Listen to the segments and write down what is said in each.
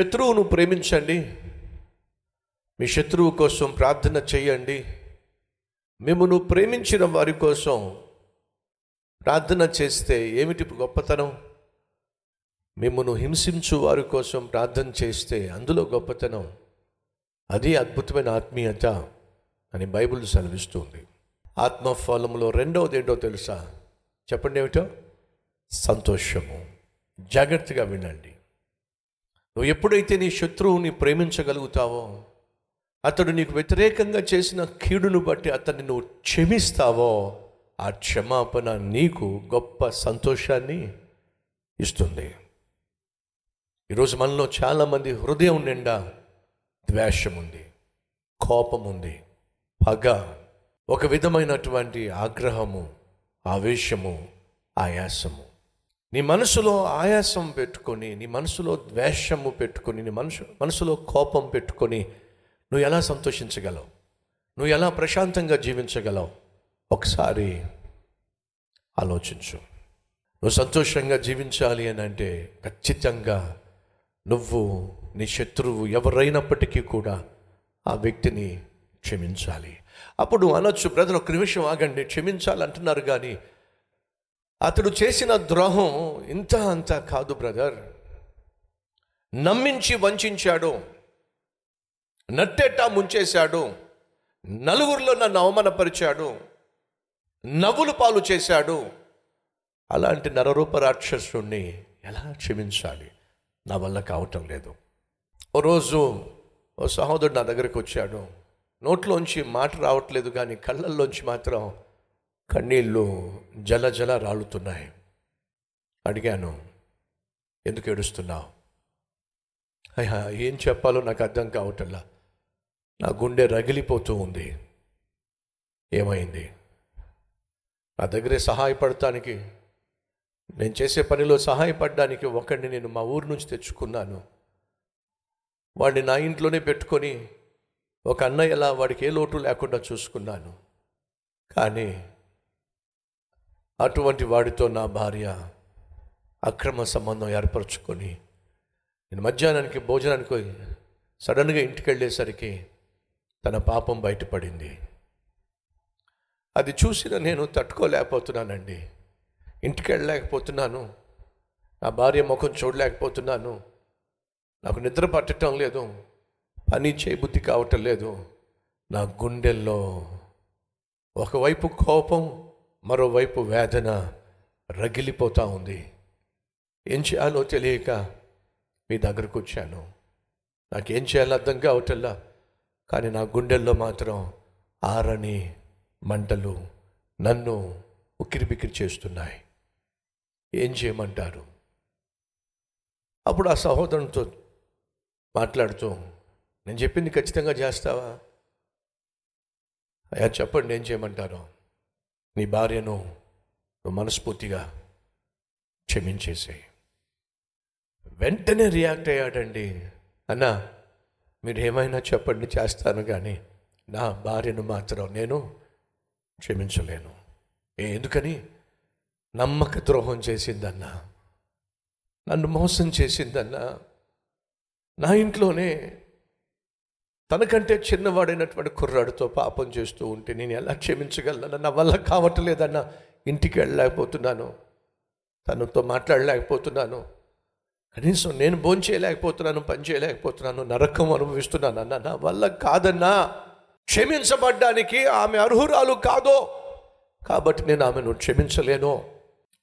శత్రువును ప్రేమించండి, మీ శత్రువు కోసం ప్రార్థన చేయండి, మిమ్మును ప్రేమించిన వారి కోసం ప్రార్థన చేస్తే ఏమిటి గొప్పతనం? మిమ్మును హింసించు వారి కోసం ప్రార్థన చేస్తే అందులో గొప్పతనం, అది అద్భుతమైన ఆత్మీయత అని బైబిల్ సెలవిస్తుంది. ఆత్మఫలములో రెండవది ఏంటో తెలుసా? చెప్పండి, ఏమిటో? సంతోషము. జాగ్రత్తగా వినండి. నువ్వు ఎప్పుడైతే నీ శత్రువుని ప్రేమించగలుగుతావో, అతడు నీకు వ్యతిరేకంగా చేసిన కీడును బట్టి అతన్ని నువ్వు క్షమిస్తావో, ఆ క్షమాపణ నీకు గొప్ప సంతోషాన్ని ఇస్తుంది. ఈరోజు మనలో చాలామంది హృదయం నిండా ద్వేషం ఉంది, కోపం ఉంది, పగ, ఒక విధమైనటువంటి ఆగ్రహము, ఆవేశము, ఆయాసము. నీ మనసులో ఆయాసం పెట్టుకొని, నీ మనసులో ద్వేషము పెట్టుకొని, నీ మనసులో కోపం పెట్టుకొని నువ్వు ఎలా సంతోషించగలవు? నువ్వు ఎలా ప్రశాంతంగా జీవించగలవు? ఒకసారి ఆలోచించు. నువ్వు సంతోషంగా జీవించాలి అని అంటే ఖచ్చితంగా నువ్వు నీ శత్రువు ఎవరైనప్పటికీ కూడా ఆ వ్యక్తిని క్షమించాలి. అప్పుడు అనొచ్చు, బ్రదర్ ఒక నిమిషం ఆగండి, క్షమించాలంటున్నారు కానీ అతడు చేసిన ద్రోహం ఇంత అంతా కాదు బ్రదర్, నమ్మించి వంచాడు, నట్టేటా ముంచేశాడు, నలుగురిలో నన్ను అవమానపరిచాడు, నవ్వులు పాలు చేశాడు, అలాంటి నరరూప రాక్షసుడిని ఎలా క్షమించాలి? నా వల్ల కావటం లేదు. ఓ రోజు ఓ సహోదరుడు నా దగ్గరికి వచ్చాడు. నోట్లోంచి మాట రావట్లేదు కానీ కళ్ళల్లోంచి మాత్రం కన్నీళ్ళు జల జల రాలుతున్నాయి. అడిగాను, ఎందుకు ఏడుస్తున్నావు? అయ్యా ఏం చెప్పాలో నాకు అర్థం కావటంలా, నా గుండె రగిలిపోతూ ఉంది. ఏమైంది? నా దగ్గరే సహాయపడటానికి, నేను చేసే పనిలో సహాయపడడానికి ఒకడిని నేను మా ఊరు నుంచి తెచ్చుకున్నాను. వాడిని నా ఇంట్లోనే పెట్టుకొని ఒక అన్నయ్యలా వాడికి ఏ లోటు లేకుండా చూసుకున్నాను. కానీ అటువంటి వాడితో నా భార్య అక్రమ సంబంధం ఏర్పరచుకొని, నేను మధ్యాహ్నానికి భోజనానికి సడన్గా ఇంటికి వెళ్ళేసరికి తన పాపం బయటపడింది. అది చూసిన నేను తట్టుకోలేకపోతున్నానండి. ఇంటికి వెళ్ళలేకపోతున్నాను, నా భార్య ముఖం చూడలేకపోతున్నాను, నాకు నిద్ర పట్టడం లేదు, పని చేయబుద్ధి కావటం లేదు. నా గుండెల్లో ఒకవైపు కోపం, మరోవైపు వేదన రగిలిపోతూ ఉంది. ఏం చేయాలో తెలియక మీ దగ్గరకు వచ్చాను. నాకేం చేయాలో అర్థం కావటల్లా, కానీ నా గుండెల్లో మాత్రం ఆరని మంటలు నన్ను ఉక్కిరి బిక్కిరి చేస్తున్నాయి. ఏం చేయమంటారు? అప్పుడు ఆ సహోదరునితో మాట్లాడుతూ, నేను చెప్పింది ఖచ్చితంగా చేస్తావా? అయ్యా చెప్పండి ఏం చేయమంటారు? నీ భార్యను నువ్వు మనస్ఫూర్తిగా క్షమించేసేయి. వెంటనే రియాక్ట్ అయ్యాడండి. అన్నా మీరు ఏమైనా చెప్పండి చేస్తాను, కానీ నా భార్యను మాత్రం నేను క్షమించలేను. ఎందుకని? నమ్మక ద్రోహం చేసిందన్నా, నన్ను మోసం చేసిందన్నా, నా ఇంట్లోనే తనకంటే చిన్నవాడైనటువంటి కుర్రాడితో పాపం చేస్తూ ఉంటే నేను ఎలా క్షమించగలనన్నా, నా వల్ల కావట్లేదన్నా, ఇంటికి వెళ్ళలేకపోతున్నాను, తనతో మాట్లాడలేకపోతున్నాను, కనీసం నేను భోంచేయలేకపోతున్నాను, పని చేయలేకపోతున్నాను, నరకం అనుభవిస్తున్నాను అన్నా, నా వల్ల కాదన్నా, క్షమించబడ్డానికి ఆమె అర్హురాలు కాదో, కాబట్టి నేను ఆమెను క్షమించలేను.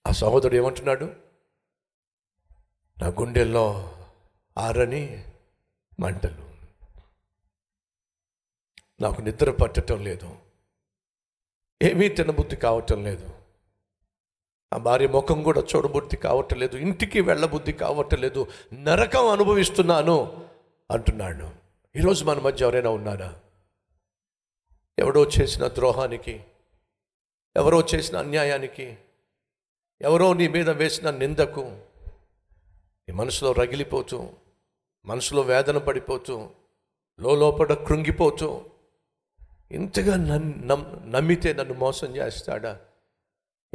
ఆ సహోదరుడు ఏమంటున్నాడు? నా గుండెల్లో ఆరని మంటలు, నాకు నిద్ర పట్టడం లేదు, ఏమీ తినబుద్ధి కావటం లేదు, ఆ భార్య ముఖం కూడా చూడబుద్ధి కావటం లేదు, ఇంటికి వెళ్ళబుద్ధి కావటం లేదు, నరకం అనుభవిస్తున్నాను అంటున్నాడు. ఈరోజు మన మధ్య ఎవరైనా ఉన్నారా? ఎవడో చేసిన ద్రోహానికి, ఎవరో చేసిన అన్యాయానికి, ఎవరో నీ మీద వేసిన నిందకు నీ మనసులో రగిలిపోతూ, మనసులో వేదన పడిపోతూ, లోపల కృంగిపోతూ, ఇంతగా నమ్మితే నన్ను మోసం చేస్తాడా,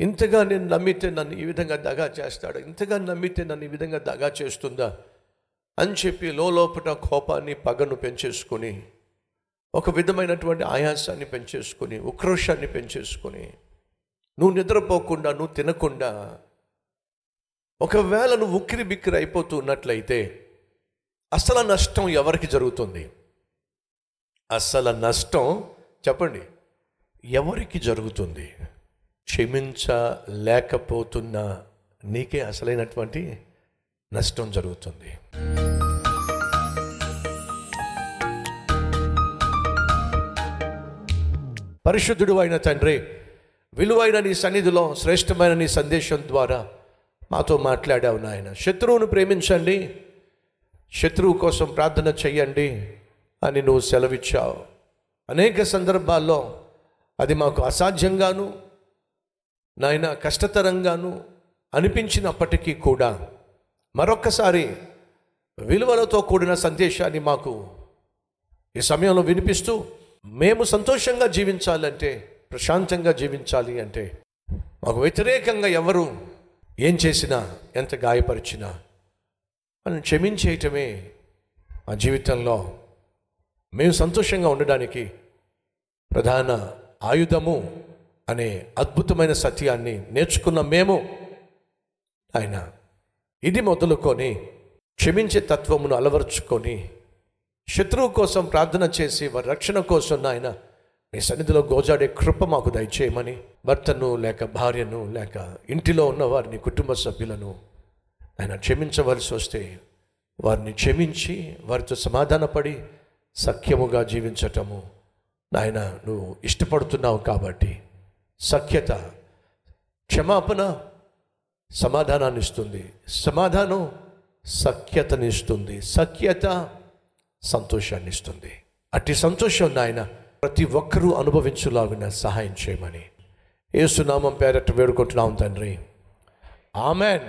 ఇంతగా నేను నమ్మితే నన్ను ఈ విధంగా దగా చేస్తాడా, ఇంతగా నమ్మితే నన్ను ఈ విధంగా దగా చేస్తుందా అని చెప్పి లోపల కోపాన్ని, పగను పెంచేసుకొని, ఒక విధమైనటువంటి ఆయాసాన్ని పెంచేసుకొని, ఉక్రోషాన్ని పెంచేసుకొని, నువ్వు నిద్రపోకుండా, నువ్వు తినకుండా, ఒకవేళ నువ్వు ఉక్కిరి బిక్కిరి అయిపోతూ ఉన్నట్లయితే అసలు నష్టం ఎవరికి జరుగుతుంది? అసలు నష్టం చెప్పండి, ఎవరికి జరుగుతుంది? క్షమించలేకపోతున్నా నీకే అసలైనటువంటి నష్టం జరుగుతుంది. పరిశుద్ధుడు అయిన తండ్రి, విలువైన నీ సన్నిధిలో శ్రేష్టమైన నీ సందేశం ద్వారా మాతో మాట్లాడావు నాయన. శత్రువును ప్రేమించండి, శత్రువు కోసం ప్రార్థన చెయ్యండి అని నువ్వు సెలవిచ్చావు. అనేక సందర్భాల్లో అది మాకు అసాధ్యంగాను నాయన కష్టతరంగాను అనిపించినప్పటికీ కూడా మరొక్కసారి విలువలతో కూడిన సందేశాన్ని మాకు ఈ సమయంలో వినిపిస్తూ, మేము సంతోషంగా జీవించాలంటే, ప్రశాంతంగా జీవించాలి అంటే మాకు వ్యతిరేకంగా ఎవరు ఏం చేసినా, ఎంత గాయపరిచినా మనం క్షమించేయటమే మా జీవితంలో మేము సంతోషంగా ఉండడానికి ప్రధాన ఆయుధము అనే అద్భుతమైన సత్యాన్ని నేర్చుకున్న మేము ఆయన ఇది మొదలుకొని క్షమించే తత్వమును అలవర్చుకొని, శత్రువు కోసం ప్రార్థన చేసి వారి రక్షణ కోసం ఆయన నీ సన్నిధిలో గోజాడే కృప మాకు దయచేయమని, భర్తను లేక భార్యను లేక ఇంటిలో ఉన్న వారిని, కుటుంబ సభ్యులను ఆయన క్షమించవలసి వస్తే వారిని క్షమించి వారితో సమాధానపడి సఖ్యముగా జీవించటము నాయన నువ్వు ఇష్టపడుతున్నావు. కాబట్టి సఖ్యత క్షమాపణ సమాధానాన్ని ఇస్తుంది, సమాధానం సఖ్యతని ఇస్తుంది, సఖ్యత సంతోషాన్ని ఇస్తుంది. అట్టి సంతోషం నాయన ప్రతి ఒక్కరూ అనుభవించులాగిన సహాయం చేయమని యేసు నామం పేరట వేడుకుంటున్నాం తండ్రి. ఆమెన్.